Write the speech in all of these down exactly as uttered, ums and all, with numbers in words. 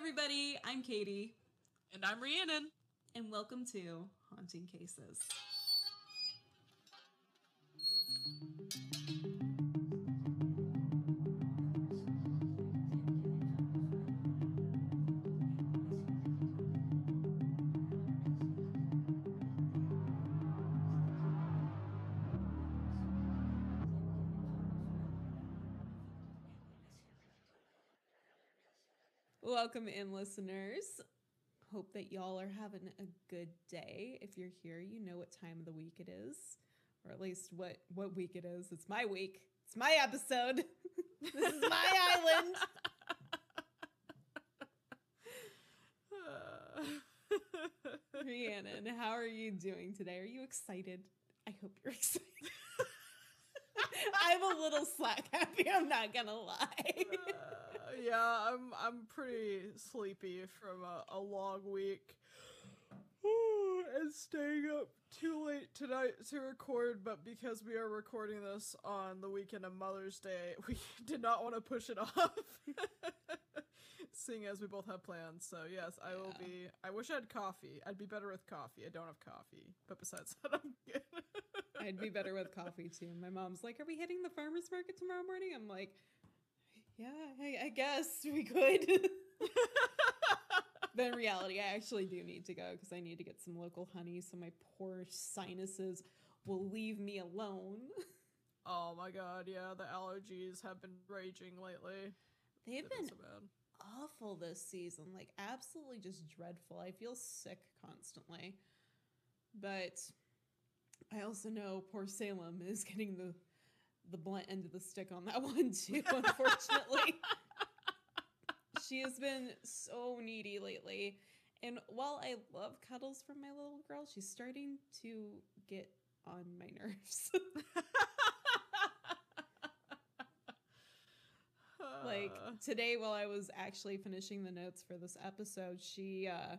everybody. I'm Katie. And I'm Rhiannon. And welcome to Haunting Cases. Welcome in, listeners. Hope that y'all are having a good day. If you're here, you know what time of the week it is, or at least what, what week it is. It's my week. It's my episode. This is my island. Rhiannon, how are you doing today? Are you excited? I hope you're excited. I'm a little slack happy, I'm not going to lie. Yeah, I'm I'm pretty sleepy from a, a long week. Ooh, and staying up too late tonight to record, but because we are recording this on the weekend of Mother's Day, we did not want to push it off, seeing as we both have plans. So yes, I yeah. will be, I wish I had coffee. I'd be better with coffee. I don't have coffee, but besides that, I'm good. I'd be better with coffee too. My mom's like, are we hitting the farmer's market tomorrow morning? I'm like... yeah, I, I guess we could. But in reality, I actually do need to go because I need to get some local honey so my poor sinuses will leave me alone. Oh my god, yeah, the allergies have been raging lately. They've been, been so bad. Awful this season, like absolutely just dreadful. I feel sick constantly. But I also know poor Salem is getting the the blunt end of the stick on that one too, unfortunately. She has been so needy lately, and while I love cuddles from my little girl, she's starting to get on my nerves. Like today, while I was actually finishing the notes for this episode, she uh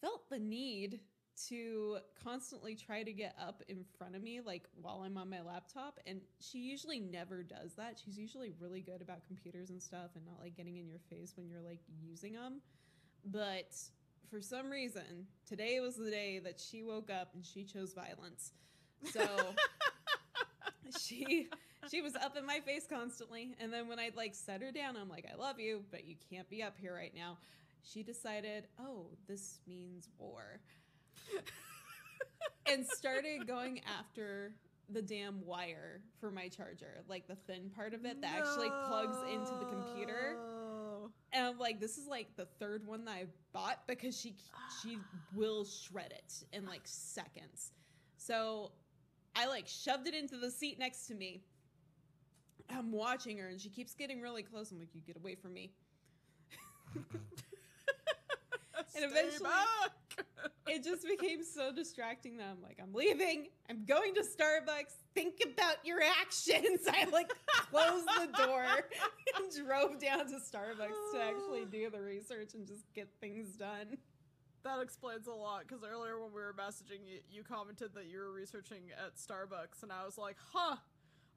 felt the need to constantly try to get up in front of me, like while I'm on my laptop. And she usually never does that. She's usually really good about computers and stuff and not like getting in your face when you're like using them. But for some reason, today was the day that she woke up and she chose violence. So she she was up in my face constantly. And then when I'd like set her down, I'm like, I love you, but you can't be up here right now. She decided, oh, this means war. And started going after the damn wire for my charger, like the thin part of it that no. actually plugs into the computer. And I'm like, this is like the third one that I've bought because she she will shred it in like seconds. So I like shoved it into the seat next to me. I'm watching her and she keeps getting really close. I'm like, you get away from me. And Stay eventually back. It just became so distracting that I'm like, I'm leaving. I'm going to Starbucks. Think about your actions. I like closed the door and drove down to Starbucks to actually do the research and just get things done. That explains a lot, because earlier when we were messaging, you, you commented that you were researching at Starbucks, and I was like, huh.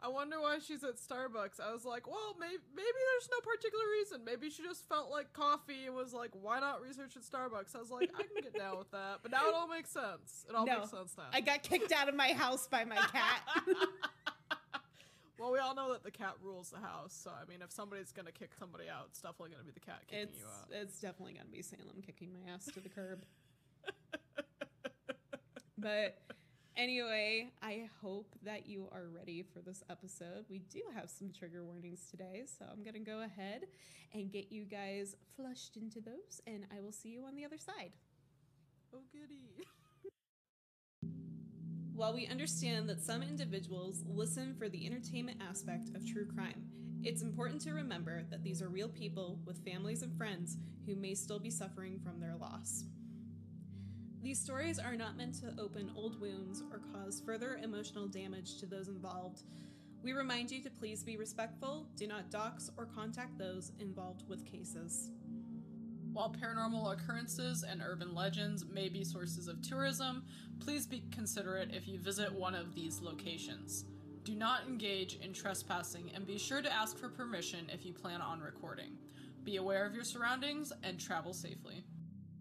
I wonder why she's at Starbucks. I was like, well, maybe, maybe there's no particular reason. Maybe she just felt like coffee and was like, why not research at Starbucks? I was like, I can get down with that. But now it all makes sense. It all no, makes sense now. I got kicked out of my house by my cat. Well, we all know that the cat rules the house. So, I mean, if somebody's going to kick somebody out, it's definitely going to be the cat kicking it's, you out. It's definitely going to be Salem kicking my ass to the curb. But... anyway, I hope that you are ready for this episode. We do have some trigger warnings today, so I'm going to go ahead and get you guys flushed into those, and I will see you on the other side. Oh, goody. While we understand that some individuals listen for the entertainment aspect of true crime, it's important to remember that these are real people with families and friends who may still be suffering from their loss. These stories are not meant to open old wounds or cause further emotional damage to those involved. We remind you to please be respectful, do not dox or contact those involved with cases. While paranormal occurrences and urban legends may be sources of tourism, please be considerate if you visit one of these locations. Do not engage in trespassing and be sure to ask for permission if you plan on recording. be aware of your surroundings, and travel safely.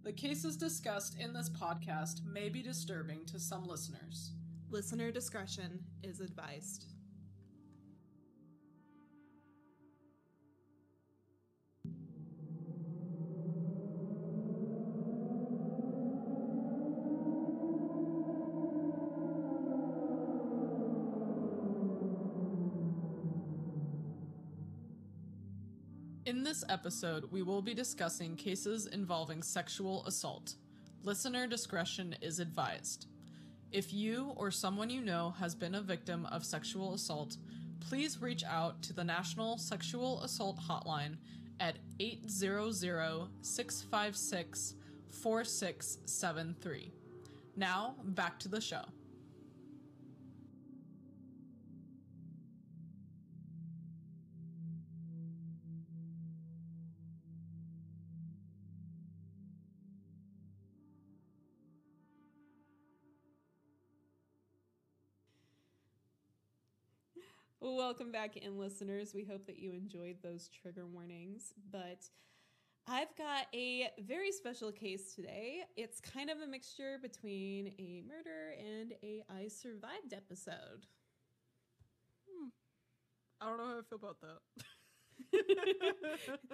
The cases discussed in this podcast may be disturbing to some listeners. Listener discretion is advised. In this episode, we will be discussing cases involving sexual assault. Listener discretion is advised. If you or someone you know has been a victim of sexual assault, please reach out to the National Sexual Assault Hotline at eight hundred, six five six, four six seven three. Now, back to the show. Welcome back in, listeners. We hope that you enjoyed those trigger warnings, but I've got a very special case today. It's kind of a mixture between a murder and a I Survived episode. Hmm. I don't know how I feel about that.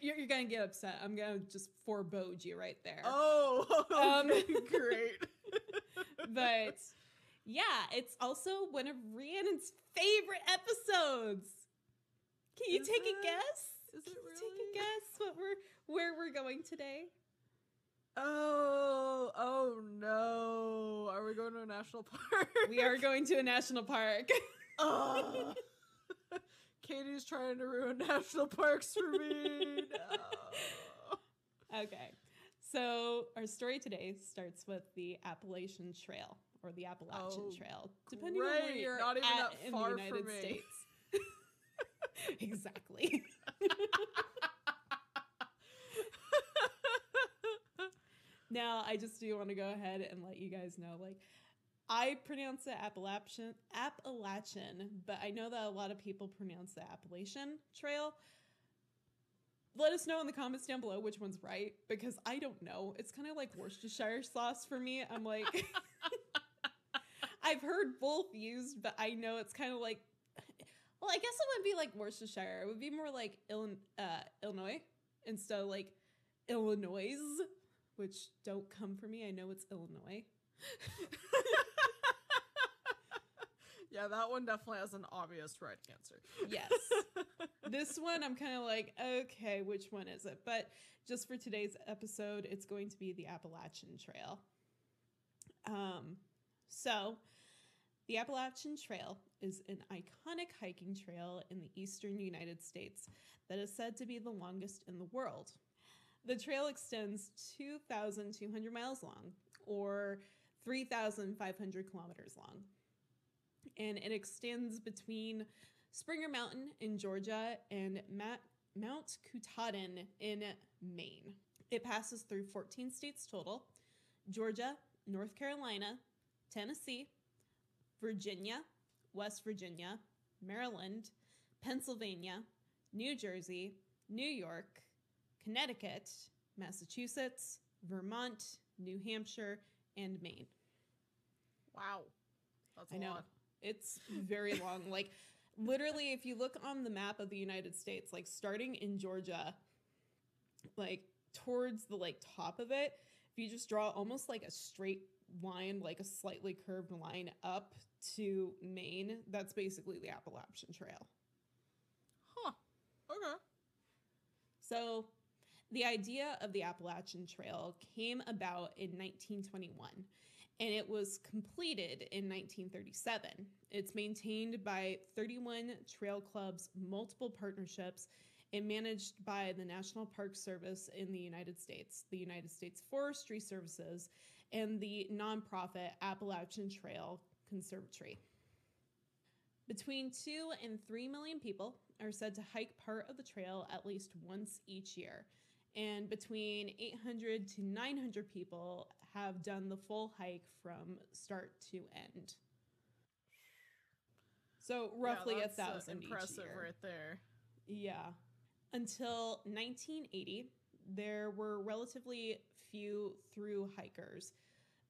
you're, you're going to get upset. I'm going to just forebode you right there. Oh, okay, um, great. But... yeah, it's also one of Rhiannon's favorite episodes. Can you is take it, a guess? Is Can it really? Take a guess what we're where we're going today? Oh, oh no. Are we going to a national park? We are going to a national park. uh, Katie's trying to ruin national parks for me. No. Okay. So our story today starts with the Appalachian Trail. Or the Appalachian oh, Trail, depending great. on where you're not even at that far in the United from me. States. Exactly. Now, I just do want to go ahead and let you guys know, like, I pronounce it Appalachian, Appalachian, but I know that a lot of people pronounce the Appalachian Trail. Let us know in the comments down below which one's right, because I don't know. It's kind of like Worcestershire sauce for me. I'm like... I've heard both used, but I know it's kind of like, well, I guess it wouldn't be like Worcestershire. It would be more like Il- uh, Illinois instead of like Illinois, which don't come for me. I know it's Illinois. Yeah, that one definitely has an obvious right answer. Yes. This one, I'm kind of like, okay, which one is it? But just for today's episode, it's going to be the Appalachian Trail. Um... So, the Appalachian Trail is an iconic hiking trail in the eastern United States that is said to be the longest in the world. The trail extends two thousand two hundred miles long, or three thousand five hundred kilometers long, and it extends between Springer Mountain in Georgia and Mount Katahdin in Maine. It passes through fourteen states total: Georgia, North Carolina, Tennessee, Virginia, West Virginia, Maryland, Pennsylvania, New Jersey, New York, Connecticut, Massachusetts, Vermont, New Hampshire, and Maine. Wow. That's a lot. I know. It's very long. Like, literally, if you look on the map of the United States, like, starting in Georgia, like, towards the, like, top of it, if you just draw almost like a straight line, like a slightly curved line up to Maine, that's basically the Appalachian Trail. Huh. Okay. So the idea of the Appalachian Trail came about in nineteen twenty-one, and it was completed in nineteen thirty-seven. It's maintained by thirty-one trail clubs, multiple partnerships, and managed by the National Park Service in the United States, the United States Forestry Services, and the nonprofit Appalachian Trail Conservatory. Between two and three million people are said to hike part of the trail at least once each year, and between eight hundred to nine hundred people have done the full hike from start to end. So roughly a thousand each year. Impressive right there. Yeah. Until nineteen eighty, there were relatively few through hikers.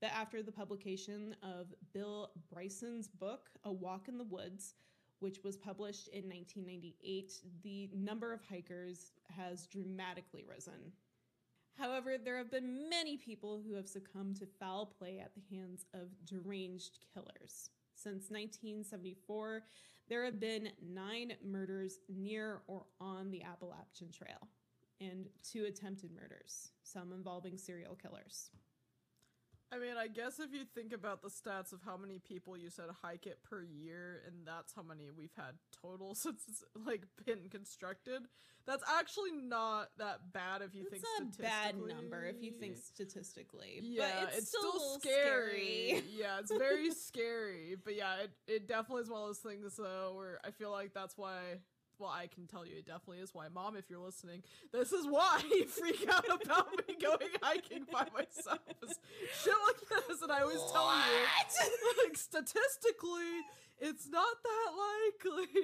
But after the publication of Bill Bryson's book, A Walk in the Woods, which was published in nineteen ninety-eight, the number of hikers has dramatically risen. However, there have been many people who have succumbed to foul play at the hands of deranged killers. Since nineteen seventy-four, there have been nine murders near or on the Appalachian Trail, and two attempted murders, some involving serial killers. I mean, I guess if you think about the stats of how many people you said hike it per year, and that's how many we've had total since it's, like, been constructed, that's actually not that bad if you it's think statistically. It's a bad number if you think statistically. Yeah, but it's, it's still, still scary. scary. Yeah, it's very scary. But yeah, it, it definitely is one of those things, though, where I feel like that's why... Well, I can tell you it definitely is why. Mom, if you're listening, this is why you freak out about me going hiking by myself. It's shit like this, and I always what? tell you, like, statistically, it's not that likely.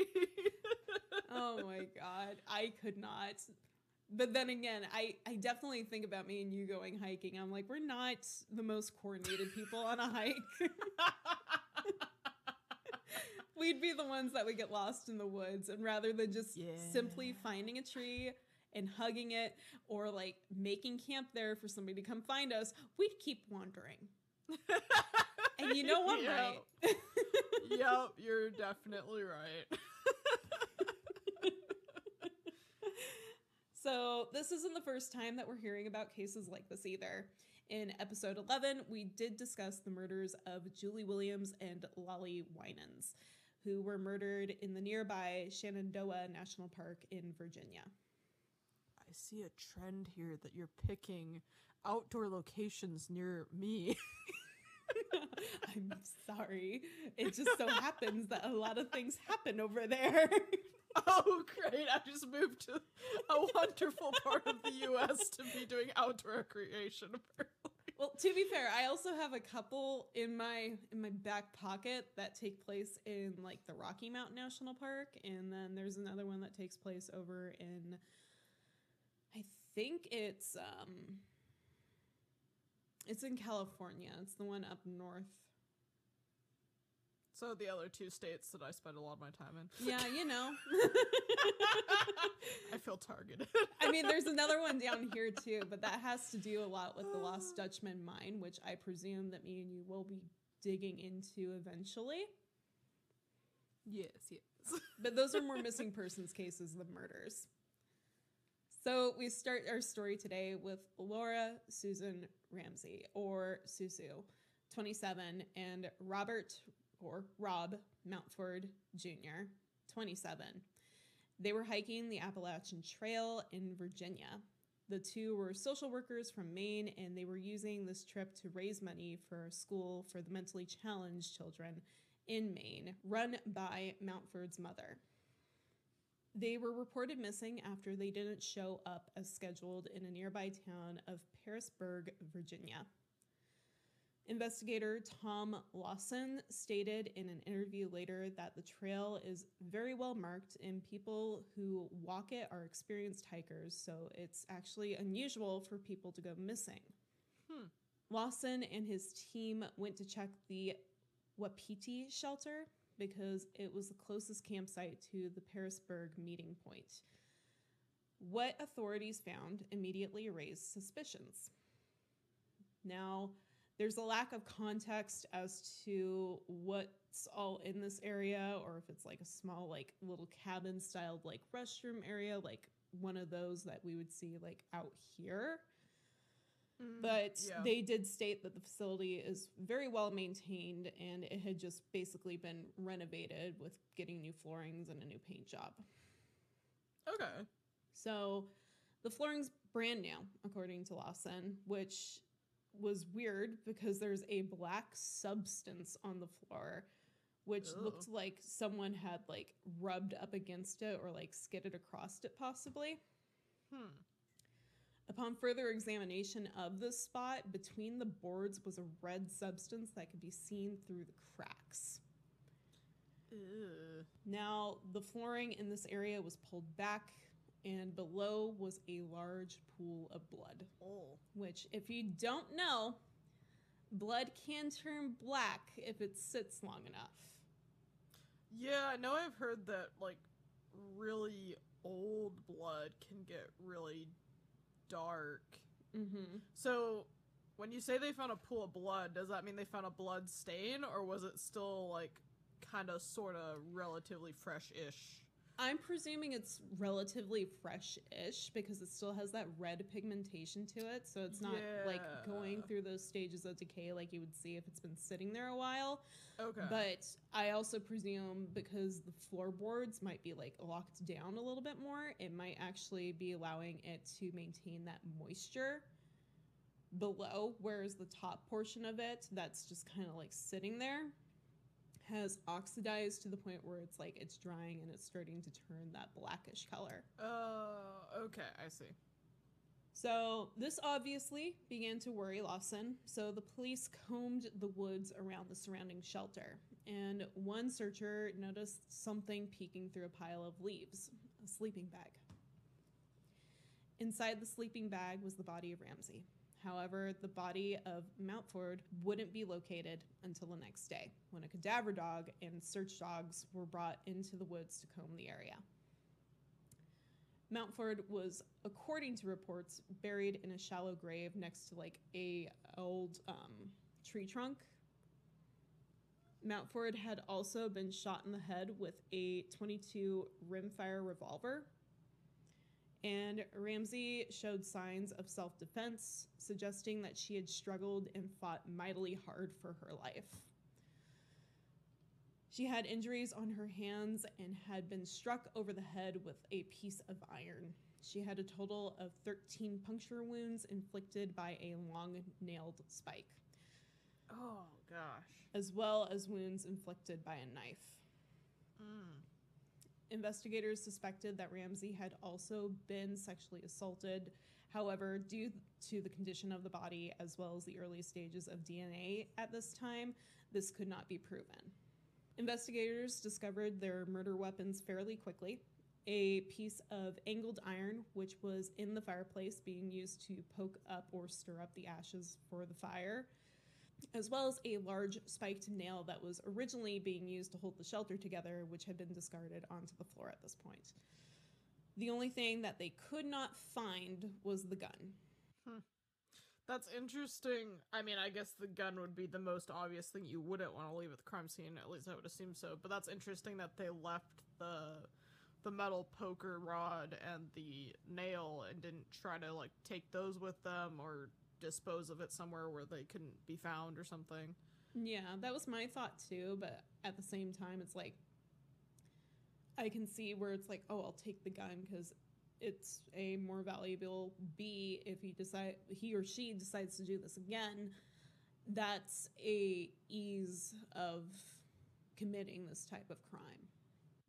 Oh my God, I could not. But then again, I, I definitely think about me and you going hiking. I'm like, we're not the most coordinated people on a hike. We'd be the ones that would get lost in the woods, and rather than just yeah. simply finding a tree and hugging it or like making camp there for somebody to come find us, we'd keep wandering. And you know what, yep. right? Yep, you're definitely right. So this isn't the first time that we're hearing about cases like this either. In episode eleven, we did discuss the murders of Julie Williams and Lolly Winans, who were murdered in the nearby Shenandoah National Park in Virginia. I see a trend here that you're picking outdoor locations near me. I'm sorry. It just so happens that a lot of things happen over there. Oh, great. I just moved to a wonderful part of the U S to be doing outdoor recreation, apparently. Well, to be fair, I also have a couple in my in my back pocket that take place in, like, the Rocky Mountain National Park. And then there's another one that takes place over in, I think it's, um, it's in California. It's the one up north. So the other two states that I spend a lot of my time in. Yeah, you know. I feel targeted. I mean, there's another one down here, too, but that has to do a lot with the Lost Dutchman mine, which I presume that me and you will be digging into eventually. Yes, yes. But those are more missing persons cases than murders. So we start our story today with Laura Susan Ramsey, or Susu, twenty-seven, and Robert... or Rob Mountford Junior, twenty-seven. They were hiking the Appalachian Trail in Virginia. The two were social workers from Maine, and they were using this trip to raise money for a school for the mentally challenged children in Maine, run by Mountford's mother. They were reported missing after they didn't show up as scheduled in a nearby town of Pearisburg, Virginia. Investigator Tom Lawson stated in an interview later that the trail is very well marked and people who walk it are experienced hikers, so it's actually unusual for people to go missing. Hmm. Lawson and his team went to check the Wapiti Shelter because it was the closest campsite to the Pearisburg meeting point. What authorities found immediately raised suspicions. Now, there's a lack of context as to what's all in this area, or if it's like a small, like little cabin styled, like restroom area, like one of those that we would see like out here. Mm, but yeah. They did state that the facility is very well maintained and it had just basically been renovated with getting new floorings and a new paint job. Okay. So the flooring's brand new, according to Lawson, which was weird because there's a black substance on the floor, which Ew. looked like someone had like rubbed up against it or like skidded across it possibly. Hmm. Upon further examination of this spot, between the boards was a red substance that could be seen through the cracks. Ew. Now, the flooring in this area was pulled back and below was a large pool of blood. Oh. Which, if you don't know, blood can turn black if it sits long enough. Yeah, I know I've heard that, like, really old blood can get really dark. Mm-hmm. So, when you say they found a pool of blood, does that mean they found a blood stain, or was it still, like, kind of, sort of, relatively fresh-ish? I'm presuming it's relatively fresh-ish because it still has that red pigmentation to it, so it's not, yeah. like, going through those stages of decay like you would see if it's been sitting there a while. Okay. But I also presume because the floorboards might be, like, locked down a little bit more, it might actually be allowing it to maintain that moisture below, whereas the top portion of it that's just kind of, like, sitting there has oxidized to the point where it's like it's drying and it's starting to turn that blackish color. Oh, uh, okay, I see. So this obviously began to worry Lawson, so the police combed the woods around the surrounding shelter, and one searcher noticed something peeking through a pile of leaves, a sleeping bag. Inside the sleeping bag was the body of Ramsey. However, the body of Mountford wouldn't be located until the next day, when a cadaver dog and search dogs were brought into the woods to comb the area. Mountford was, according to reports, buried in a shallow grave next to, like, a old um, tree trunk. Mountford had also been shot in the head with a twenty-two rimfire revolver. And Ramsey showed signs of self-defense, suggesting that she had struggled and fought mightily hard for her life. She had injuries on her hands and had been struck over the head with a piece of iron. She had a total of thirteen puncture wounds inflicted by a long-nailed spike. Oh, gosh. As well as wounds inflicted by a knife. Mm. Investigators suspected that Ramsey had also been sexually assaulted. However, due to the condition of the body as well as the early stages of D N A at this time, this could not be proven. Investigators discovered their murder weapons fairly quickly. A piece of angled iron, which was in the fireplace being used to poke up or stir up the ashes for the fire, as well as a large spiked nail that was originally being used to hold the shelter together, which had been discarded onto the floor at this point. The only thing that they could not find was the gun. Hmm. That's interesting. I mean, I guess the gun would be the most obvious thing you wouldn't want to leave at the crime scene, at least I would assume so, but that's interesting that they left the the metal poker rod and the nail and didn't try to, like, take those with them or dispose of it somewhere where they couldn't be found or something. Yeah, that was my thought too, but at the same time it's like I can see where it's like, oh, I'll take the gun because it's a more valuable B if he decide he or she decides to do this again. That's a ease of committing this type of crime.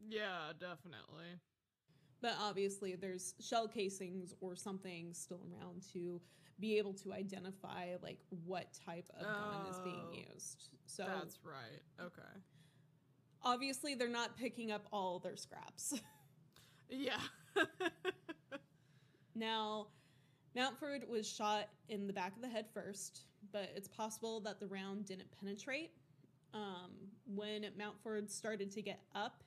Yeah, definitely. But obviously there's shell casings or something still around to be able to identify, like, what type of oh, gun is being used. So that's right. Okay. Obviously they're not picking up all their scraps. Yeah. Now, Mountford was shot in the back of the head first, but it's possible that the round didn't penetrate. Um, when Mountford started to get up,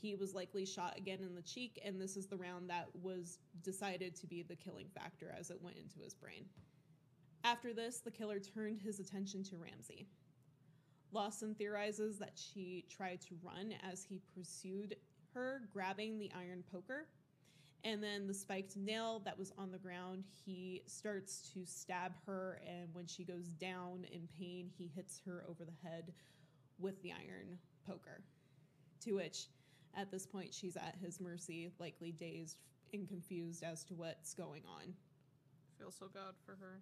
he was likely shot again in the cheek, and this is the round that was decided to be the killing factor as it went into his brain. After this, the killer turned his attention to Ramsey. Lawson theorizes that she tried to run as he pursued her, grabbing the iron poker, and then the spiked nail that was on the ground, he starts to stab her, and when she goes down in pain, he hits her over the head with the iron poker, to which at this point, she's at his mercy, likely dazed and confused as to what's going on. I feel so bad for her.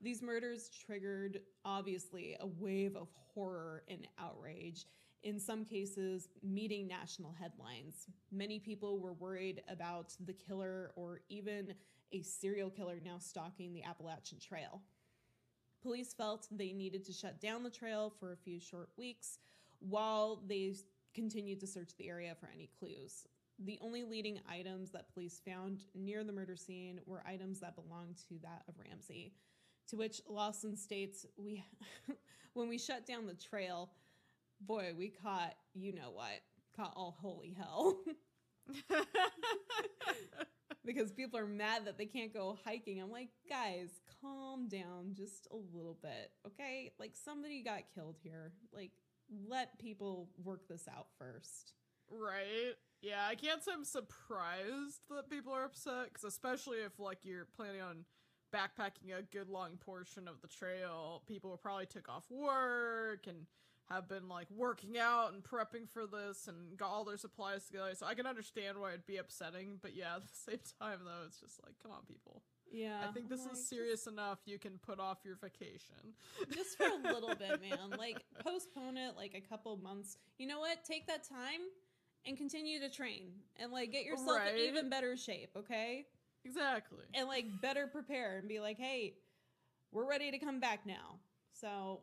These murders triggered, obviously, a wave of horror and outrage, in some cases meeting national headlines. Many people were worried about the killer or even a serial killer now stalking the Appalachian Trail. Police felt they needed to shut down the trail for a few short weeks while they continued to search the area for any clues. The only leading items that police found near the murder scene were items that belonged to that of Ramsey, to which Lawson states, "We, when we shut down the trail, boy, we caught, you know what, caught all holy hell." Because people are mad that they can't go hiking. I'm like, guys, calm down just a little bit, okay? Like, somebody got killed here. Like, let people work this out first. Right. Yeah, I can't say I'm surprised that people are upset, because especially if, like, you're planning on backpacking a good long portion of the trail, people probably took off work and have been, like, working out and prepping for this and got all their supplies together, so I can understand why it'd be upsetting, but yeah, at the same time, though, it's just like, come on, people. Yeah. I think this like, is serious just, enough you can put off your vacation. Just for a little bit, man. Like, postpone it, like, a couple months. You know what? Take that time and continue to train and, like, get yourself right. in even better shape, okay? Exactly. And, like, better prepare and be like, hey, we're ready to come back now. So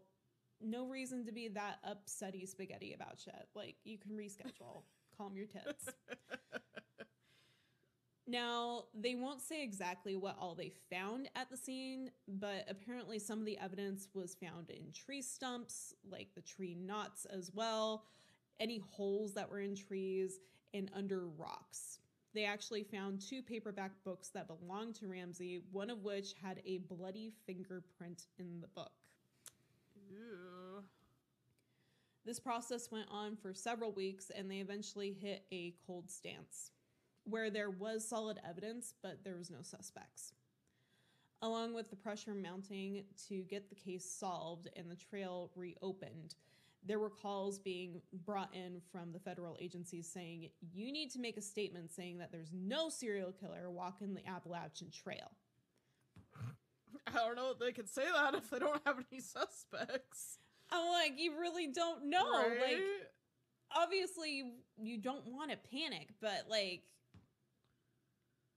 no reason to be that upsetty spaghetti about shit. Like, you can reschedule. Calm your tits. Now, they won't say exactly what all they found at the scene, but apparently some of the evidence was found in tree stumps, like the tree knots as well, any holes that were in trees, and under rocks. They actually found two paperback books that belonged to Ramsey, one of which had a bloody fingerprint in the book. Ew. This process went on for several weeks, and they eventually hit a cold stance, where there was solid evidence, but there was no suspects. Along with the pressure mounting to get the case solved and the trail reopened, there were calls being brought in from the federal agencies saying, you need to make a statement saying that there's no serial killer walking the Appalachian Trail. I don't know if they could say that if they don't have any suspects. I'm like, you really don't know. Right? Like, obviously, you don't want to panic, but, like,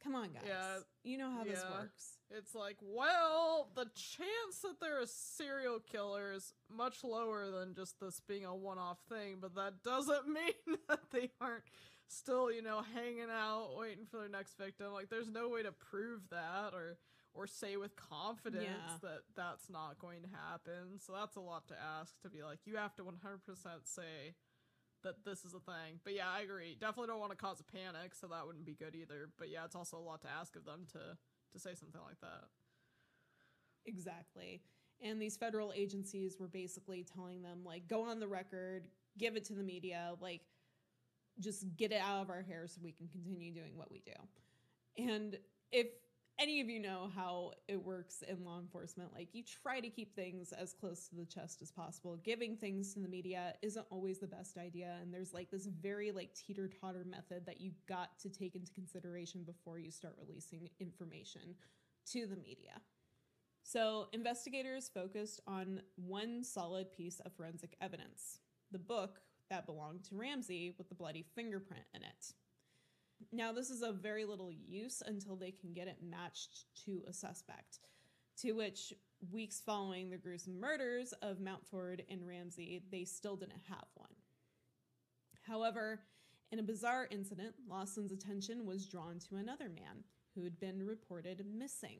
come on, guys. Yeah. You know how yeah. this works. It's like, well, the chance that there are serial killers much lower than just this being a one-off thing, but that doesn't mean that they aren't still, you know, hanging out, waiting for their next victim. Like, there's no way to prove that or or say with confidence yeah. that that's not going to happen. So that's a lot to ask, to be like, you have to one hundred percent say that this is a thing. But yeah, I agree. Definitely don't want to cause a panic, so that wouldn't be good either. But yeah, it's also a lot to ask of them to, to say something like that. Exactly. And these federal agencies were basically telling them, like, go on the record, give it to the media, like, just get it out of our hair so we can continue doing what we do. And if any of you know how it works in law enforcement, like, you try to keep things as close to the chest as possible. Giving things to the media isn't always the best idea. And there's, like, this very, like, teeter-totter method that you got to take into consideration before you start releasing information to the media. So investigators focused on one solid piece of forensic evidence, the book that belonged to Ramsey with the bloody fingerprint in it. Now, this is of very little use until they can get it matched to a suspect, to which weeks following the gruesome murders of Mountford and Ramsey, they still didn't have one. However, in a bizarre incident, Lawson's attention was drawn to another man who had been reported missing.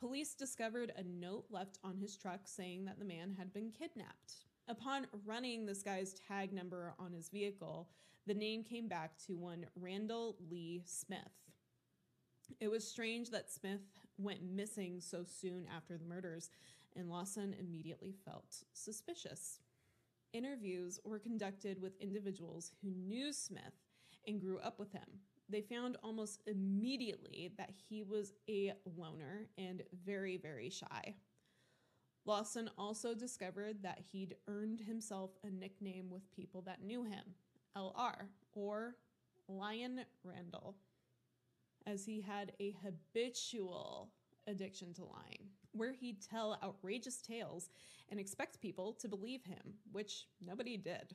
Police discovered a note left on his truck saying that the man had been kidnapped. Upon running this guy's tag number on his vehicle, the name came back to one Randall Lee Smith. It was strange that Smith went missing so soon after the murders, and Lawson immediately felt suspicious. Interviews were conducted with individuals who knew Smith and grew up with him. They found almost immediately that he was a loner and very, very shy. Lawson also discovered that he'd earned himself a nickname with people that knew him, L R, or Lion Randall, as he had a habitual addiction to lying, where he'd tell outrageous tales and expect people to believe him, which nobody did.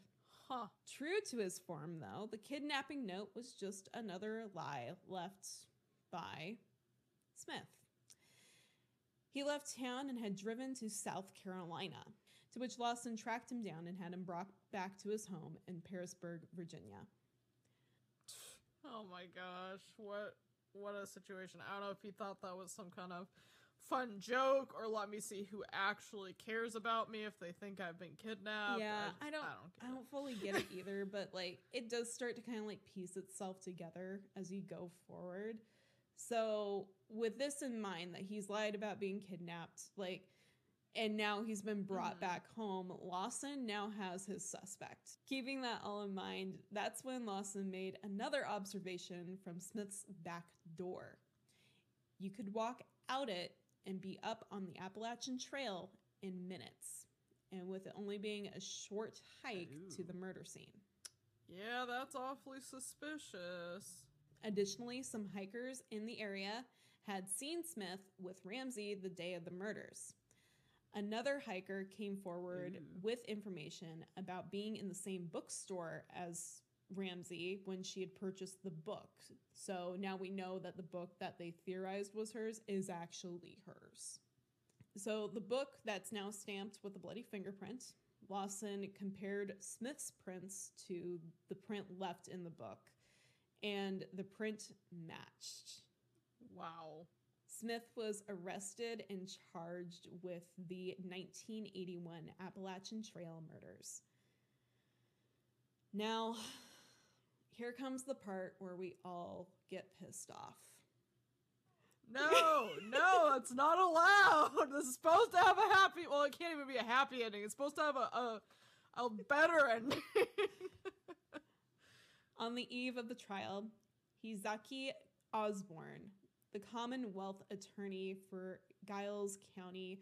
Huh. True to his form, though, the kidnapping note was just another lie left by Smith. He left town and had driven to South Carolina, to which Lawson tracked him down and had him brought back to his home in Pearisburg, Virginia. Oh my gosh, what what a situation. I don't know if he thought that was some kind of fun joke or let me see who actually cares about me if they think I've been kidnapped. Yeah, I, just, I don't I don't, I don't fully get it either, but like it does start to kind of like piece itself together as you go forward. So with this in mind, that he's lied about being kidnapped, like, and now he's been brought mm-hmm. back home, Lawson now has his suspect. Keeping that all in mind, that's when Lawson made another observation from Smith's back door. You could walk out it and be up on the Appalachian Trail in minutes. And with it only being a short hike Ooh. to the murder scene. Yeah, that's awfully suspicious. Additionally, some hikers in the area had seen Smith with Ramsey the day of the murders. Another hiker came forward Ooh. with information about being in the same bookstore as Ramsey when she had purchased the book. So now we know that the book that they theorized was hers is actually hers. So the book that's now stamped with a bloody fingerprint, Lawson compared Smith's prints to the print left in the book. And the print matched. Wow. Smith was arrested and charged with the nineteen eighty-one Appalachian Trail murders. Now, here comes the part where we all get pissed off. No, no, it's not allowed. This is supposed to have a happy, well, it can't even be a happy ending. It's supposed to have a, a, a better ending. On the eve of the trial, Hizaki Osborne, the Commonwealth Attorney for Giles County,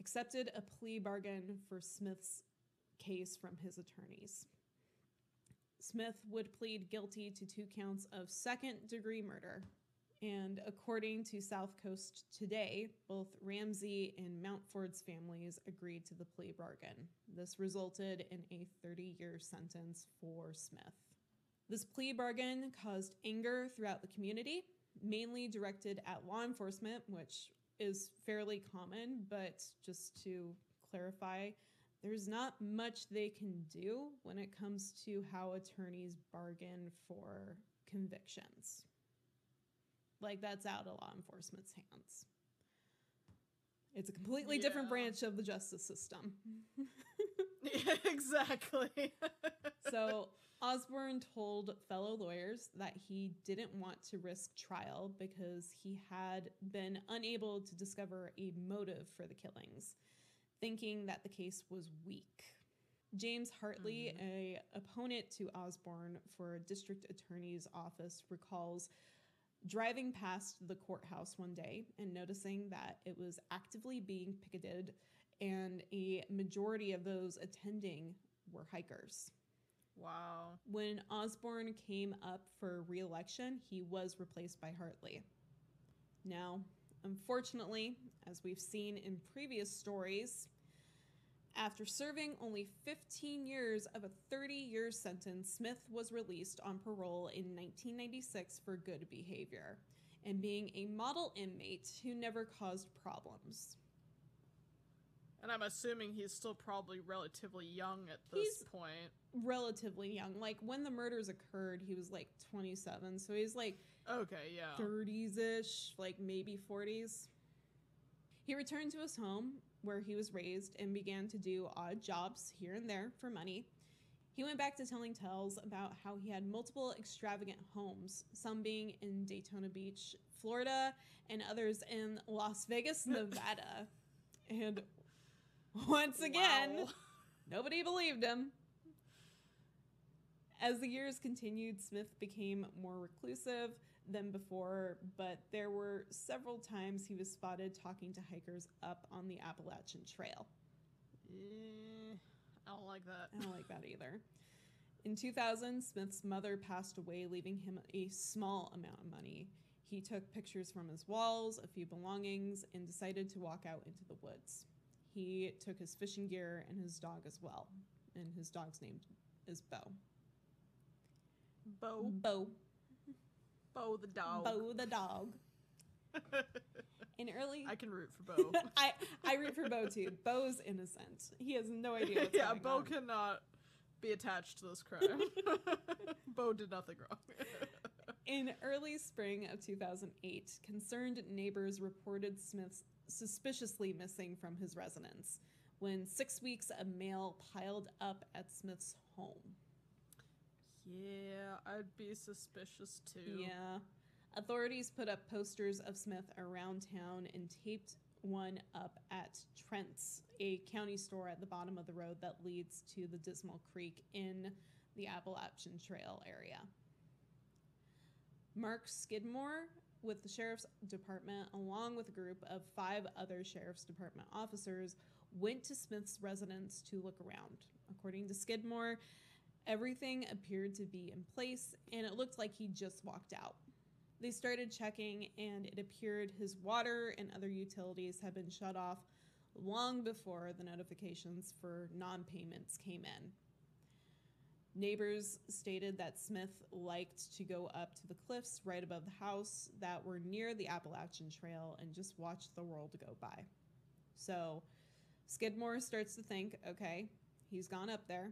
accepted a plea bargain for Smith's case from his attorneys. Smith would plead guilty to two counts of second-degree murder, and according to South Coast Today, both Ramsey and Mountford's families agreed to the plea bargain. This resulted in a thirty-year sentence for Smith. This plea bargain caused anger throughout the community, mainly directed at law enforcement, which is fairly common, but just to clarify, there's not much they can do when it comes to how attorneys bargain for convictions. Like, that's out of law enforcement's hands. It's a completely yeah. different branch of the justice system. Yeah, exactly. So Osborne told fellow lawyers that he didn't want to risk trial because he had been unable to discover a motive for the killings, thinking that the case was weak. James Hartley, mm-hmm. a opponent to Osborne for district attorney's office, recalls driving past the courthouse one day and noticing that it was actively being picketed, and a majority of those attending were hikers. Wow. When Osborne came up for re-election, he was replaced by Hartley. Now, unfortunately, as we've seen in previous stories, after serving only fifteen years of a thirty-year sentence, Smith was released on parole in nineteen ninety-six for good behavior and being a model inmate who never caused problems. And I'm assuming he's still probably relatively young at this he's point. Relatively young. Like, when the murders occurred, he was, like, twenty-seven. So he's, like, okay, yeah, thirties-ish, like, maybe forties. He returned to his home, where he was raised, and began to do odd jobs here and there for money. He went back to telling tales about how he had multiple extravagant homes, some being in Daytona Beach, Florida, and others in Las Vegas, Nevada. And once again, wow. nobody believed him. As the years continued, Smith became more reclusive than before, but there were several times he was spotted talking to hikers up on the Appalachian Trail. Yeah, I don't like that. I don't like that either. In two thousand, Smith's mother passed away, leaving him a small amount of money. He took pictures from his walls, a few belongings, and decided to walk out into the woods. He took his fishing gear and his dog as well. And his dog's name is Bo. Bo. Bo. Bo the dog. Bo the dog. In early... I can root for Bo. I, I root for Bo too. Bo's innocent. He has no idea what's yeah, going Bo on. Yeah, Bo cannot be attached to this crime. Bo did nothing wrong. In early spring of two thousand eight, concerned neighbors reported Smith suspiciously missing from his residence. When six weeks of mail piled up at Smith's home. Yeah, I'd be suspicious too. Yeah. Authorities put up posters of Smith around town and taped one up at Trent's, a county store at the bottom of the road that leads to the Dismal Creek in the Appalachian Trail area. Mark Skidmore, with the Sheriff's Department, along with a group of five other Sheriff's Department officers, went to Smith's residence to look around. According to Skidmore, everything appeared to be in place, and it looked like he just walked out. They started checking, and it appeared his water and other utilities had been shut off long before the notifications for non-payments came in. Neighbors stated that Smith liked to go up to the cliffs right above the house that were near the Appalachian Trail and just watch the world go by. So Skidmore starts to think, okay, he's gone up there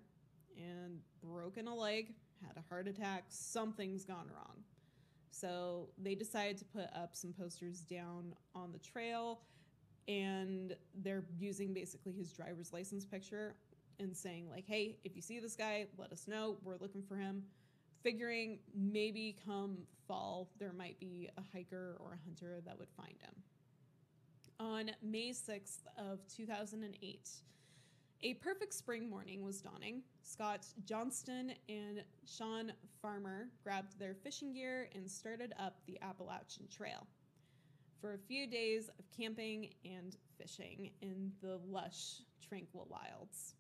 and broken a leg, had a heart attack, something's gone wrong. So they decided to put up some posters down on the trail, and they're using basically his driver's license picture and saying, like, hey, if you see this guy, let us know. We're looking for him. Figuring maybe come fall, there might be a hiker or a hunter that would find him. On May sixth of two thousand eight, a perfect spring morning was dawning. Scott Johnston and Sean Farmer grabbed their fishing gear and started up the Appalachian Trail. For a few days of camping and fishing in the lush, tranquil wilds.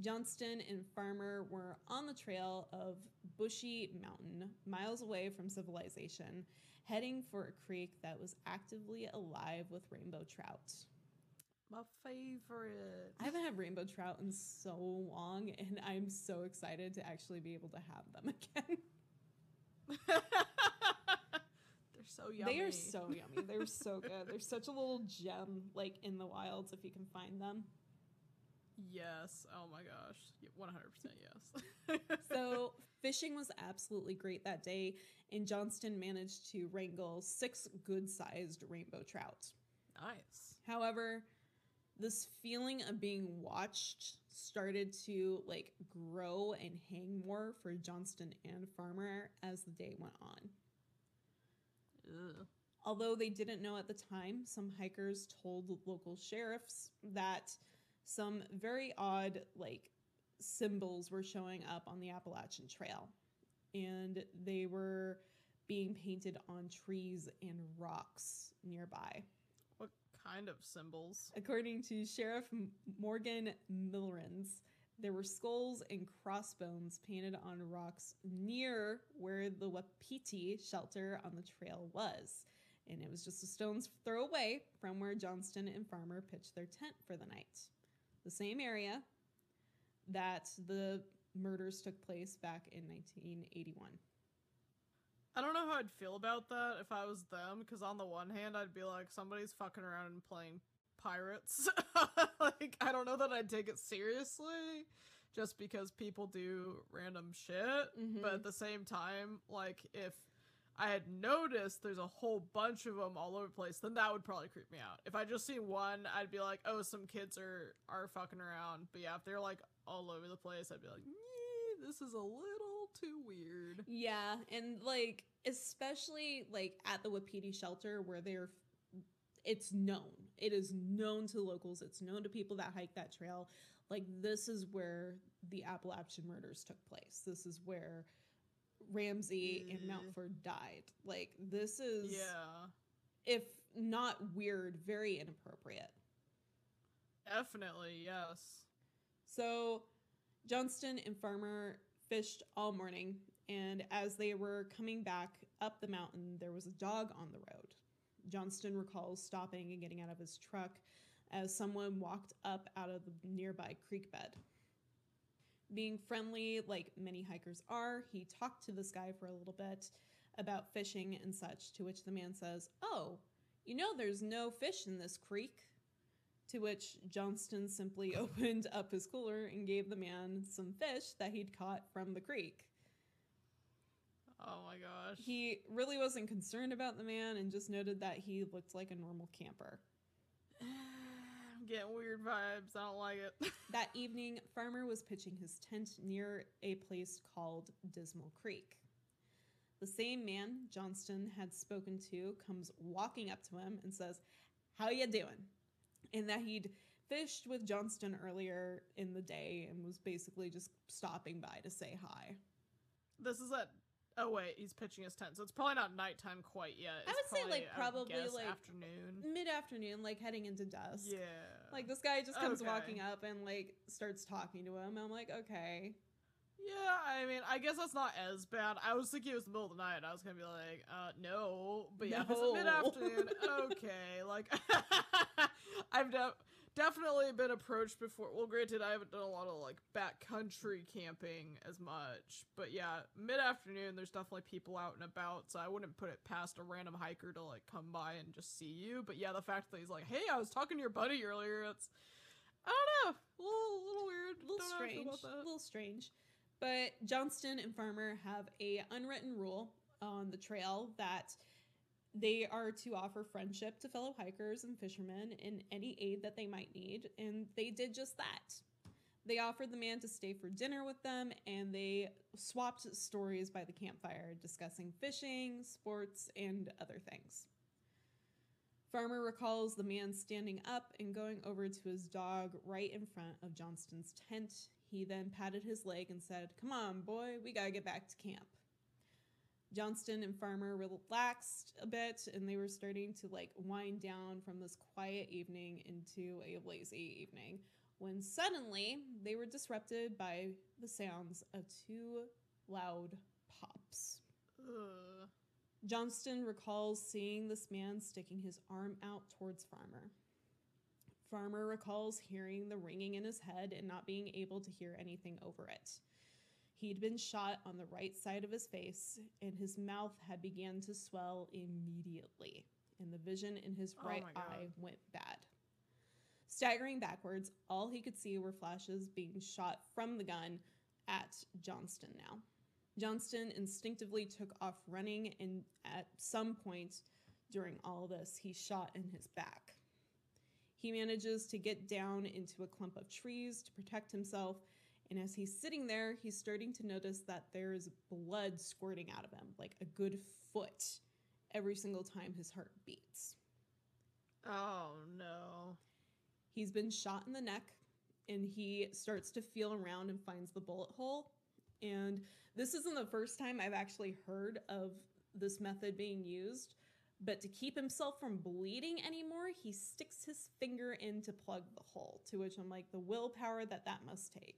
Johnston and Farmer were on the trail of Bushy Mountain, miles away from civilization, heading for a creek that was actively alive with rainbow trout. My favorite. I haven't had rainbow trout in so long, and I'm so excited to actually be able to have them again. They're so yummy. They are so yummy. They're so good. They're such a little gem, like, in the wilds if you can find them. Yes. Oh my gosh. one hundred percent yes. So fishing was absolutely great that day, and Johnston managed to wrangle six good-sized rainbow trout. Nice. However, this feeling of being watched started to, like, grow and hang more for Johnston and Farmer as the day went on. Ugh. Although they didn't know at the time, some hikers told local sheriffs that some very odd, like, symbols were showing up on the Appalachian Trail, and they were being painted on trees and rocks nearby. What kind of symbols? According to Sheriff Morgan Milrens, there were skulls and crossbones painted on rocks near where the Wapiti Shelter on the trail was, and it was just a stone's throw away from where Johnston and Farmer pitched their tent for the night. The same area that the murders took place back in nineteen eighty-one. I don't know how I'd feel about that if I was them, because on the one hand, I'd be like, somebody's fucking around and playing pirates. Like, I don't know that I'd take it seriously, just because people do random shit. Mm-hmm. But at the same time, like, if I had noticed there's a whole bunch of them all over the place, then that would probably creep me out. If I just see one, I'd be like, oh, some kids are, are fucking around. But yeah, if they're, like, all over the place, I'd be like, this is a little too weird. Yeah, and, like, especially, like, at the Wapiti Shelter where they're, it's known. It is known to locals. It's known to people that hike that trail. Like, this is where the Appalachian murders took place. This is where Ramsey and Mountford died. Like, this is, yeah, if not weird, very inappropriate. Definitely, yes. So Johnston and Farmer fished all morning, and as they were coming back up the mountain, there was a dog on the road. Johnston recalls stopping and getting out of his truck as someone walked up out of the nearby creek bed. Being friendly, like many hikers are, he talked to this guy for a little bit about fishing and such, to which the man says, oh, you know there's no fish in this creek. To which Johnston simply opened up his cooler and gave the man some fish that he'd caught from the creek. Oh my gosh. He really wasn't concerned about the man and just noted that he looked like a normal camper. I'm getting weird vibes. I don't like it. That evening, Farmer was pitching his tent near a place called Dismal Creek. The same man Johnston had spoken to comes walking up to him and says, "How you doing?" And that he'd fished with Johnston earlier in the day and was basically just stopping by to say hi. This is at... Oh, wait, he's pitching his tent, so it's probably not nighttime quite yet. It's I would probably, say, like, probably, guess, like, afternoon. Mid-afternoon, like, heading into dusk. Yeah. Like, this guy just comes okay. walking up and, like, starts talking to him. I'm like, okay. Yeah, I mean, I guess that's not as bad. I was thinking it was the middle of the night. I was going to be like, uh, no. But yeah, no. If it's mid-afternoon, okay. Like, I've done... Definitely been approached before. Well, granted, I haven't done a lot of, like, backcountry camping as much. But, yeah, mid-afternoon, there's definitely people out and about, so I wouldn't put it past a random hiker to, like, come by and just see you. But, yeah, the fact that he's like, hey, I was talking to your buddy earlier, it's, I don't know, a little, a little weird. A little don't strange. Know about that. A little strange. But Johnston and Farmer have a unwritten rule on the trail that... They are to offer friendship to fellow hikers and fishermen in any aid that they might need, and they did just that. They offered the man to stay for dinner with them, and they swapped stories by the campfire, discussing fishing, sports, and other things. Farmer recalls the man standing up and going over to his dog right in front of Johnston's tent. He then patted his leg and said, "Come on, boy, we gotta get back to camp." Johnston and Farmer relaxed a bit, and they were starting to, like, wind down from this quiet evening into a lazy evening when suddenly they were disrupted by the sounds of two loud pops. Ugh. Johnston recalls seeing this man sticking his arm out towards Farmer. Farmer recalls hearing the ringing in his head and not being able to hear anything over it. He'd been shot on the right side of his face, and his mouth had began to swell immediately, and the vision in his right oh eye went bad. Staggering backwards, all he could see were flashes being shot from the gun at Johnston now. Johnston instinctively took off running, and at some point during all this, he shot in his back. He manages to get down into a clump of trees to protect himself, and as he's sitting there, he's starting to notice that there is blood squirting out of him, like a good foot, every single time his heart beats. Oh, no. He's been shot in the neck, and he starts to feel around and finds the bullet hole. And this isn't the first time I've actually heard of this method being used, but to keep himself from bleeding anymore, he sticks his finger in to plug the hole, to which I'm like, the willpower that that must take.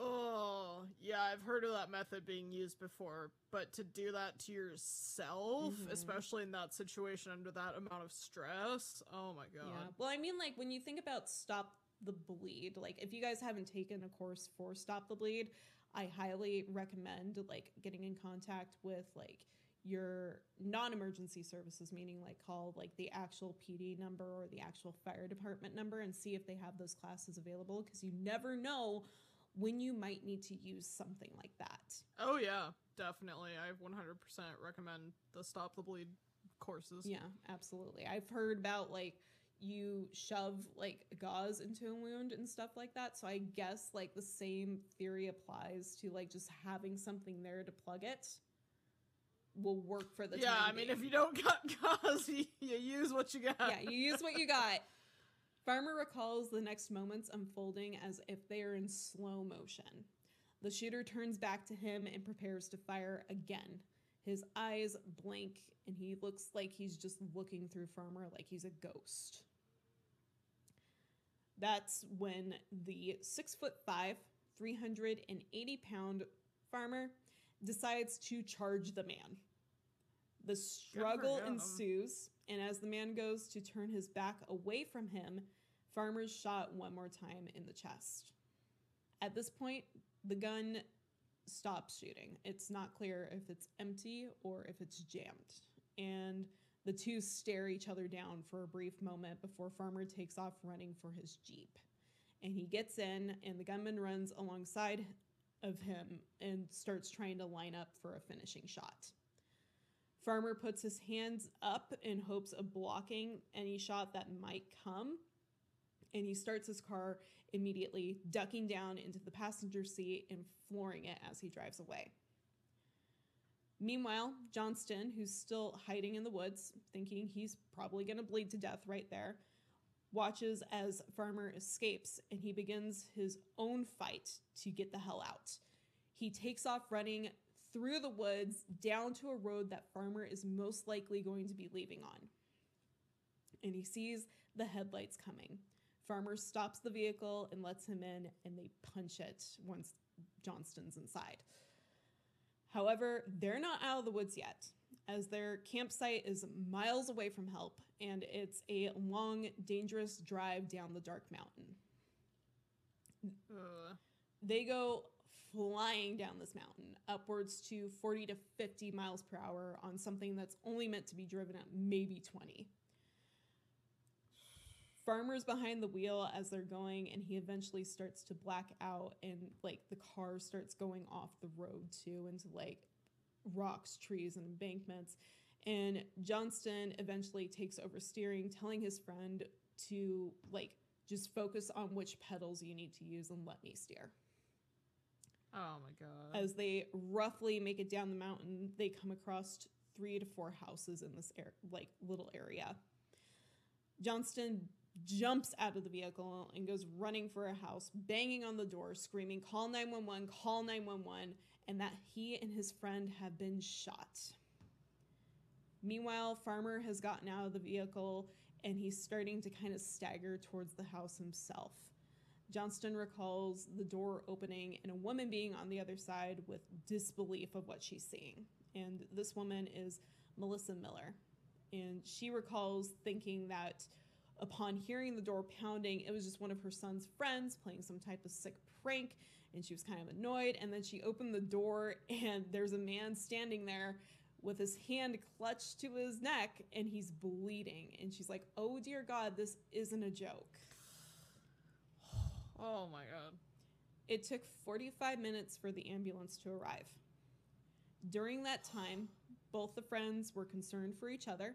Oh, yeah, I've heard of that method being used before, but to do that to yourself, mm-hmm. especially in that situation under that amount of stress, oh my god. Yeah. Well, I mean, like, when you think about Stop the Bleed, like, if you guys haven't taken a course for Stop the Bleed, I highly recommend, like, getting in contact with, like, your non-emergency services, meaning, like, call, like, the actual P D number or the actual fire department number and see if they have those classes available, because you never know when you might need to use something like that. Oh, yeah, definitely. I one hundred percent recommend the Stop the Bleed courses. Yeah, absolutely. I've heard about, like, you shove, like, gauze into a wound and stuff like that. So I guess, like, the same theory applies to, like, just having something there to plug it will work for the yeah, time. Yeah, I mean, being. If you don't got gauze, you, you use what you got. Yeah, you use what you got. Farmer recalls the next moments unfolding as if they are in slow motion. The shooter turns back to him and prepares to fire again. His eyes blank, and he looks like he's just looking through Farmer like he's a ghost. That's when the six foot five, three hundred eighty pound Farmer decides to charge the man. The struggle ensues, and as the man goes to turn his back away from him, Farmer's shot one more time in the chest. At this point, the gun stops shooting. It's not clear if it's empty or if it's jammed. And the two stare each other down for a brief moment before Farmer takes off running for his Jeep. And he gets in, and the gunman runs alongside of him and starts trying to line up for a finishing shot. Farmer puts his hands up in hopes of blocking any shot that might come, and he starts his car immediately, ducking down into the passenger seat and flooring it as he drives away. Meanwhile, Johnston, who's still hiding in the woods, thinking he's probably going to bleed to death right there, watches as Farmer escapes, and he begins his own fight to get the hell out. He takes off running through the woods down to a road that Farmer is most likely going to be leaving on. And he sees the headlights coming. Farmer stops the vehicle and lets him in, and they punch it once Johnston's inside. However, they're not out of the woods yet, as their campsite is miles away from help, and it's a long, dangerous drive down the dark mountain. Ugh. They go flying down this mountain, upwards to forty to fifty miles per hour on something that's only meant to be driven at maybe twenty. Farmer's behind the wheel as they're going, and he eventually starts to black out, and like the car starts going off the road too into like rocks, trees, and embankments. And Johnston eventually takes over steering, telling his friend to like just focus on which pedals you need to use and let me steer. Oh my God. As they roughly make it down the mountain, they come across three to four houses in this air, like little area. Johnston jumps out of the vehicle and goes running for a house, banging on the door, screaming, "Call nine one one, call nine one one," and that he and his friend have been shot. Meanwhile, Farmer has gotten out of the vehicle, and he's starting to kind of stagger towards the house himself. Johnston recalls the door opening and a woman being on the other side with disbelief of what she's seeing. And this woman is Melissa Miller. And she recalls thinking that upon hearing the door pounding, it was just one of her son's friends playing some type of sick prank, and she was kind of annoyed. And then she opened the door, and there's a man standing there with his hand clutched to his neck, and he's bleeding. And she's like, "Oh dear God, this isn't a joke." Oh my God. It took forty-five minutes for the ambulance to arrive. During that time, both the friends were concerned for each other.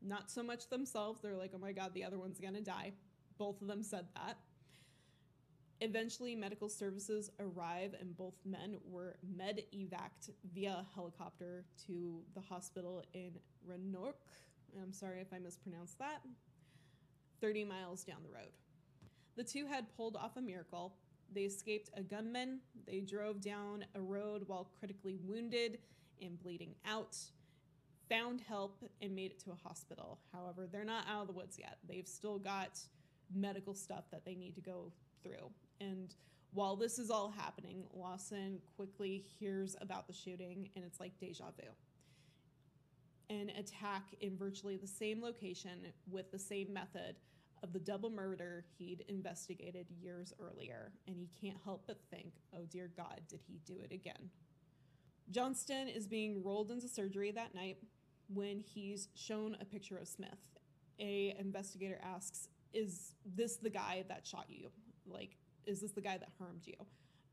Not so much themselves. They're like, "Oh my God, the other one's going to die." Both of them said that. Eventually, medical services arrive, and both men were med evac'd via helicopter to the hospital in Roanoke. I'm sorry if I mispronounced that. thirty miles down the road. The two had pulled off a miracle. They escaped a gunman. They drove down a road while critically wounded and bleeding out, found help, and made it to a hospital. However, they're not out of the woods yet. They've still got medical stuff that they need to go through. And while this is all happening, Lawson quickly hears about the shooting, and it's like deja vu. An attack in virtually the same location with the same method of the double murder he'd investigated years earlier, and he can't help but think, "Oh dear God, did he do it again?" Johnston is being rolled into surgery that night when he's shown a picture of Smith. A investigator asks, "Is this the guy that shot you? Like, is this the guy that harmed you?"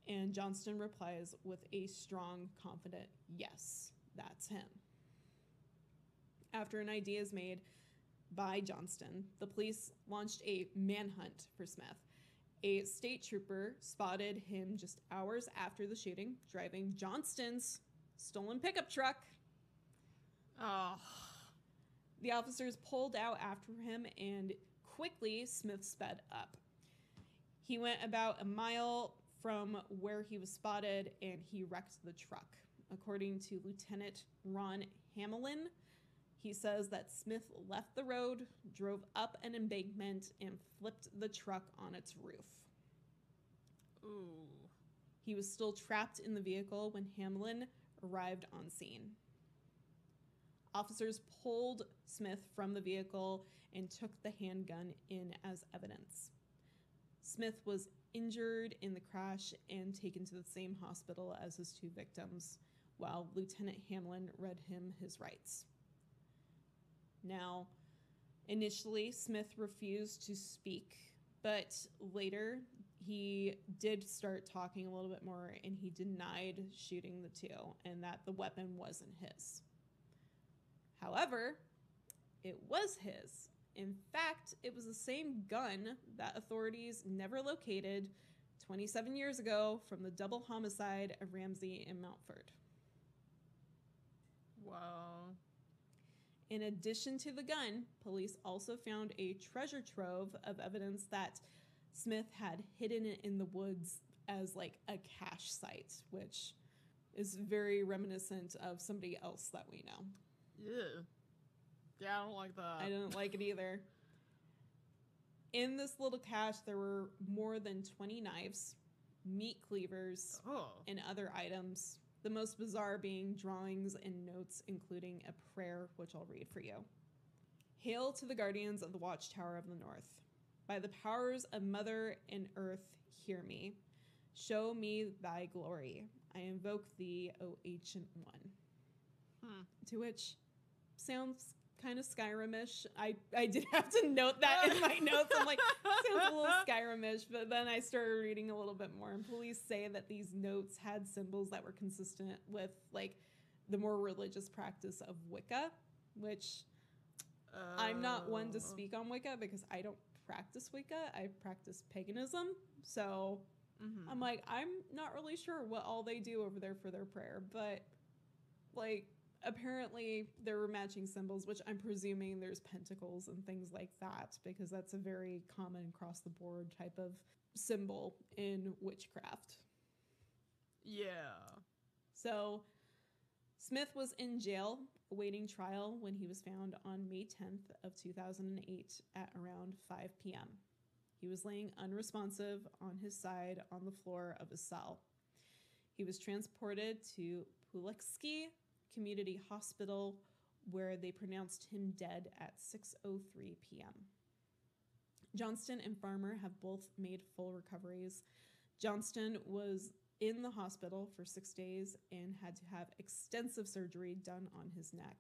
And Johnston replies with a strong, confident, "Yes, that's him." After an idea is made by Johnston, the police launched a manhunt for Smith. A state trooper spotted him just hours after the shooting, driving Johnston's stolen pickup truck. Oh. The officers pulled out after him, and quickly Smith sped up. He went about a mile from where he was spotted, and he wrecked the truck. According to Lieutenant Ron Hamelin, he says that Smith left the road, drove up an embankment, and flipped the truck on its roof. Ooh. He was still trapped in the vehicle when Hamelin arrived on scene. Officers pulled Smith from the vehicle and took the handgun in as evidence. Smith was injured in the crash and taken to the same hospital as his two victims, while Lieutenant Hamelin read him his rights. Now, initially, Smith refused to speak, but later he did start talking a little bit more, and he denied shooting the two and that the weapon wasn't his. However, it was his. In fact, it was the same gun that authorities never located twenty-seven years ago from the double homicide of Ramsey and Mountford. Wow. In addition to the gun, police also found a treasure trove of evidence that Smith had hidden it in the woods as like a cache site, which is very reminiscent of somebody else that we know. Yeah. Yeah, I don't like that. I didn't like it either. In this little cache, there were more than twenty knives, meat cleavers, oh. and other items. The most bizarre being drawings and notes, including a prayer, which I'll read for you. Hail to the guardians of the Watchtower of the North. By the powers of Mother and Earth, hear me. Show me thy glory. I invoke thee, O Ancient One. Hmm. To which... sounds kind of Skyrim-ish. I, I did have to note that in my notes. I'm like, sounds a little Skyrim-ish, but then I started reading a little bit more. And police say that these notes had symbols that were consistent with, like, the more religious practice of Wicca, which oh. I'm not one to speak on Wicca because I don't practice Wicca. I practice paganism. So mm-hmm. I'm like, I'm not really sure what all they do over there for their prayer, but, like, apparently, there were matching symbols, which I'm presuming there's pentacles and things like that, because that's a very common cross-the-board type of symbol in witchcraft. Yeah. So, Smith was in jail awaiting trial when he was found on May tenth of two thousand eight at around five p.m. He was laying unresponsive on his side on the floor of his cell. He was transported to Pulaski Community Hospital, where they pronounced him dead at six oh three p.m. Johnston and Farmer have both made full recoveries. Johnston was in the hospital for six days and had to have extensive surgery done on his neck.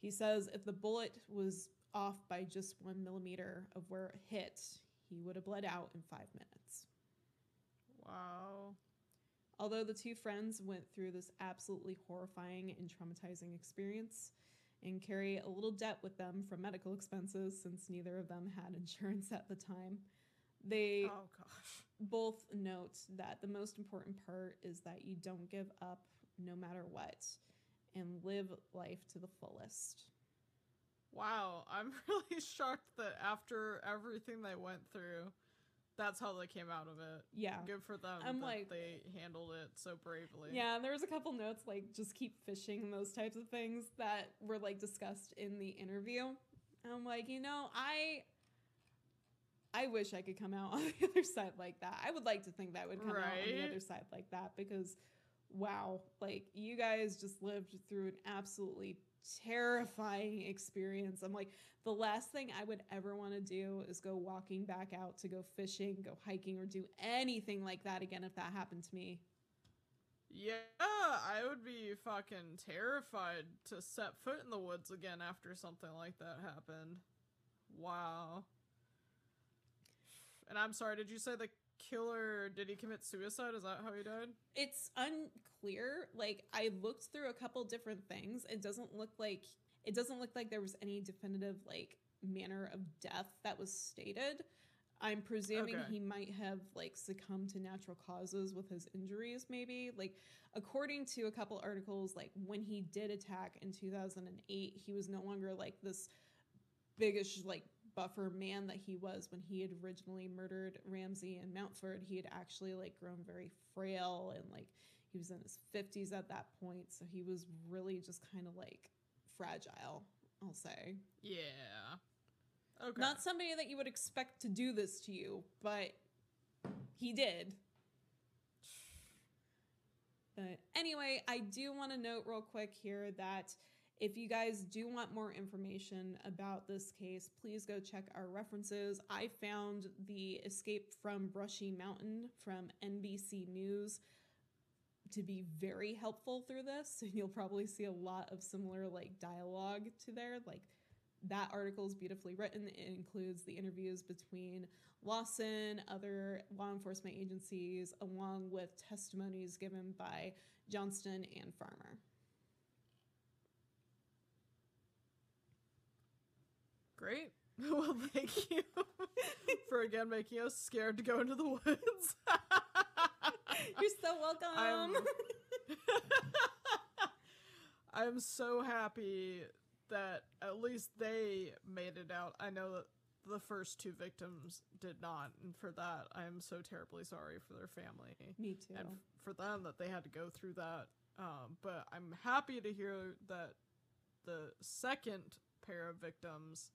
He says if the bullet was off by just one millimeter of where it hit, he would have bled out in five minutes. Wow. Although the two friends went through this absolutely horrifying and traumatizing experience and carry a little debt with them from medical expenses since neither of them had insurance at the time, they oh, gosh. both note that the most important part is that you don't give up no matter what and live life to the fullest. Wow, I'm really shocked that after everything they went through, that's how they came out of it. Yeah. Good for them I'm that like, they handled it so bravely. Yeah, and there was a couple notes, like, just keep fishing and those types of things that were, like, discussed in the interview. And I'm like, you know, I I wish I could come out on the other side like that. I would like to think that I would come right? out on the other side like that because, wow, like, you guys just lived through an absolutely terrifying experience. I'm like, the last thing I would ever want to do is go walking back out to go fishing, go hiking, or do anything like that again if that happened to me. Yeah, I would be fucking terrified to set foot in the woods again after something like that happened. Wow. And I'm sorry, did you say the killer, did he commit suicide? Is that how he died? It's unclear. Like, I looked through a couple different things. It doesn't look like it doesn't look like there was any definitive, like, manner of death that was stated. I'm presuming okay. he might have, like, succumbed to natural causes with his injuries, maybe. Like, according to a couple articles, like, when he did attack in two thousand eight, he was no longer, like, this biggish, like, buffer man that he was when he had originally murdered Ramsey and Mountford. He had actually, like, grown very frail, and, like, he was in his fifties at that point, so he was really just kind of, like, fragile, I'll say. Yeah. Okay. Not somebody that you would expect to do this to you, but he did. But anyway, I do want to note real quick here that if you guys do want more information about this case, please go check our references. I found the Escape from Bushy Mountain from N B C News to be very helpful through this. And you'll probably see a lot of similar, like, dialogue to there. Like, that article is beautifully written. It includes the interviews between Lawson, other law enforcement agencies, along with testimonies given by Johnston and Farmer. Great. Well, thank you for again making us scared to go into the woods. You're so welcome. I'm, I'm so happy that at least they made it out. I know that the first two victims did not, and for that, I am so terribly sorry for their family. Me too. And for them that they had to go through that. Um, but I'm happy to hear that the second pair of victims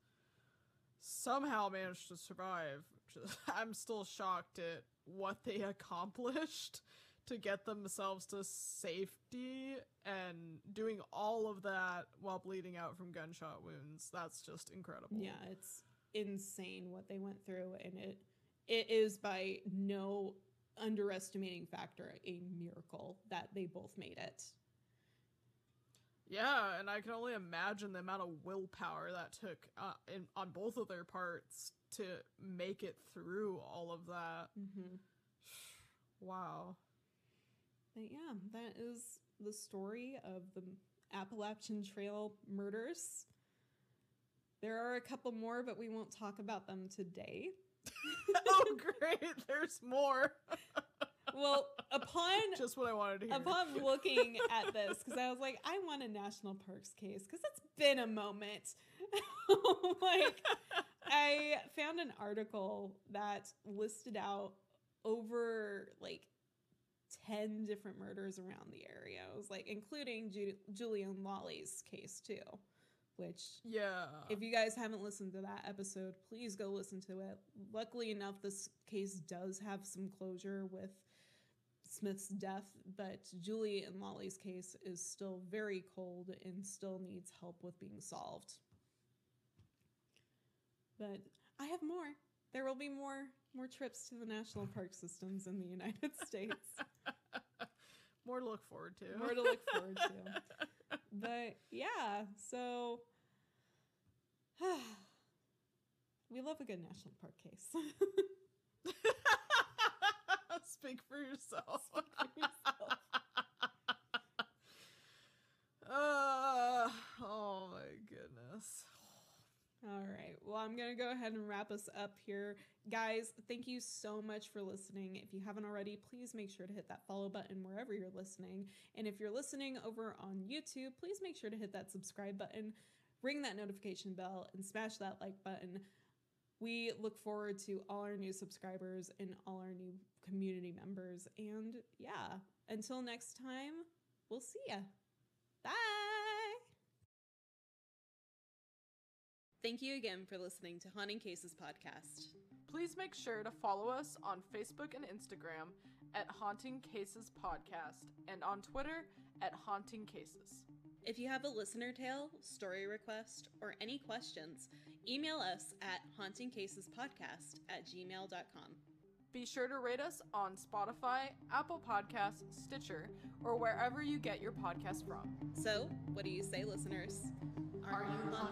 somehow managed to survive. Just, I'm still shocked at what they accomplished to get themselves to safety, and doing all of that while bleeding out from gunshot wounds. That's just incredible. Yeah, it's insane what they went through, and it it is by no underestimating factor a miracle that they both made it. Yeah, and I can only imagine the amount of willpower that took uh, in, on both of their parts to make it through all of that. Mm-hmm. Wow. But yeah, that is the story of the Appalachian Trail murders. There are a couple more, but we won't talk about them today. Oh, great. There's more. Well, upon just what I wanted to hear. Upon looking at this, because I was like, I want a National Parks case, because it's been a moment. Like, I found an article that listed out over like ten different murders around the area. It was like, including Ju- Julian Lawley's case too, which, yeah, if you guys haven't listened to that episode, please go listen to it. Luckily enough, this case does have some closure with Smith's death, but Julie and Lolly's case is still very cold and still needs help with being solved. But I have more. There will be more more trips to the national park systems in the United States. More to look forward to. More to look forward to. But yeah, so we love a good national park case. Speak for yourself. Speak for yourself. Uh, oh my goodness. All right. Well, I'm going to go ahead and wrap us up here. Guys, thank you so much for listening. If you haven't already, please make sure to hit that follow button wherever you're listening. And if you're listening over on YouTube, please make sure to hit that subscribe button, ring that notification bell, and smash that like button. We look forward to all our new subscribers and all our new community members. And yeah, until next time, we'll see ya. Bye! Thank you again for listening to Haunting Cases Podcast. Please make sure to follow us on Facebook and Instagram at Haunting Cases Podcast, and on Twitter at Haunting Cases. If you have a listener tale, story request, or any questions, email us at haunting cases podcast at gmail dot com. Be sure to rate us on Spotify, Apple Podcasts, Stitcher, or wherever you get your podcasts from. So, what do you say, listeners? Are you haunted?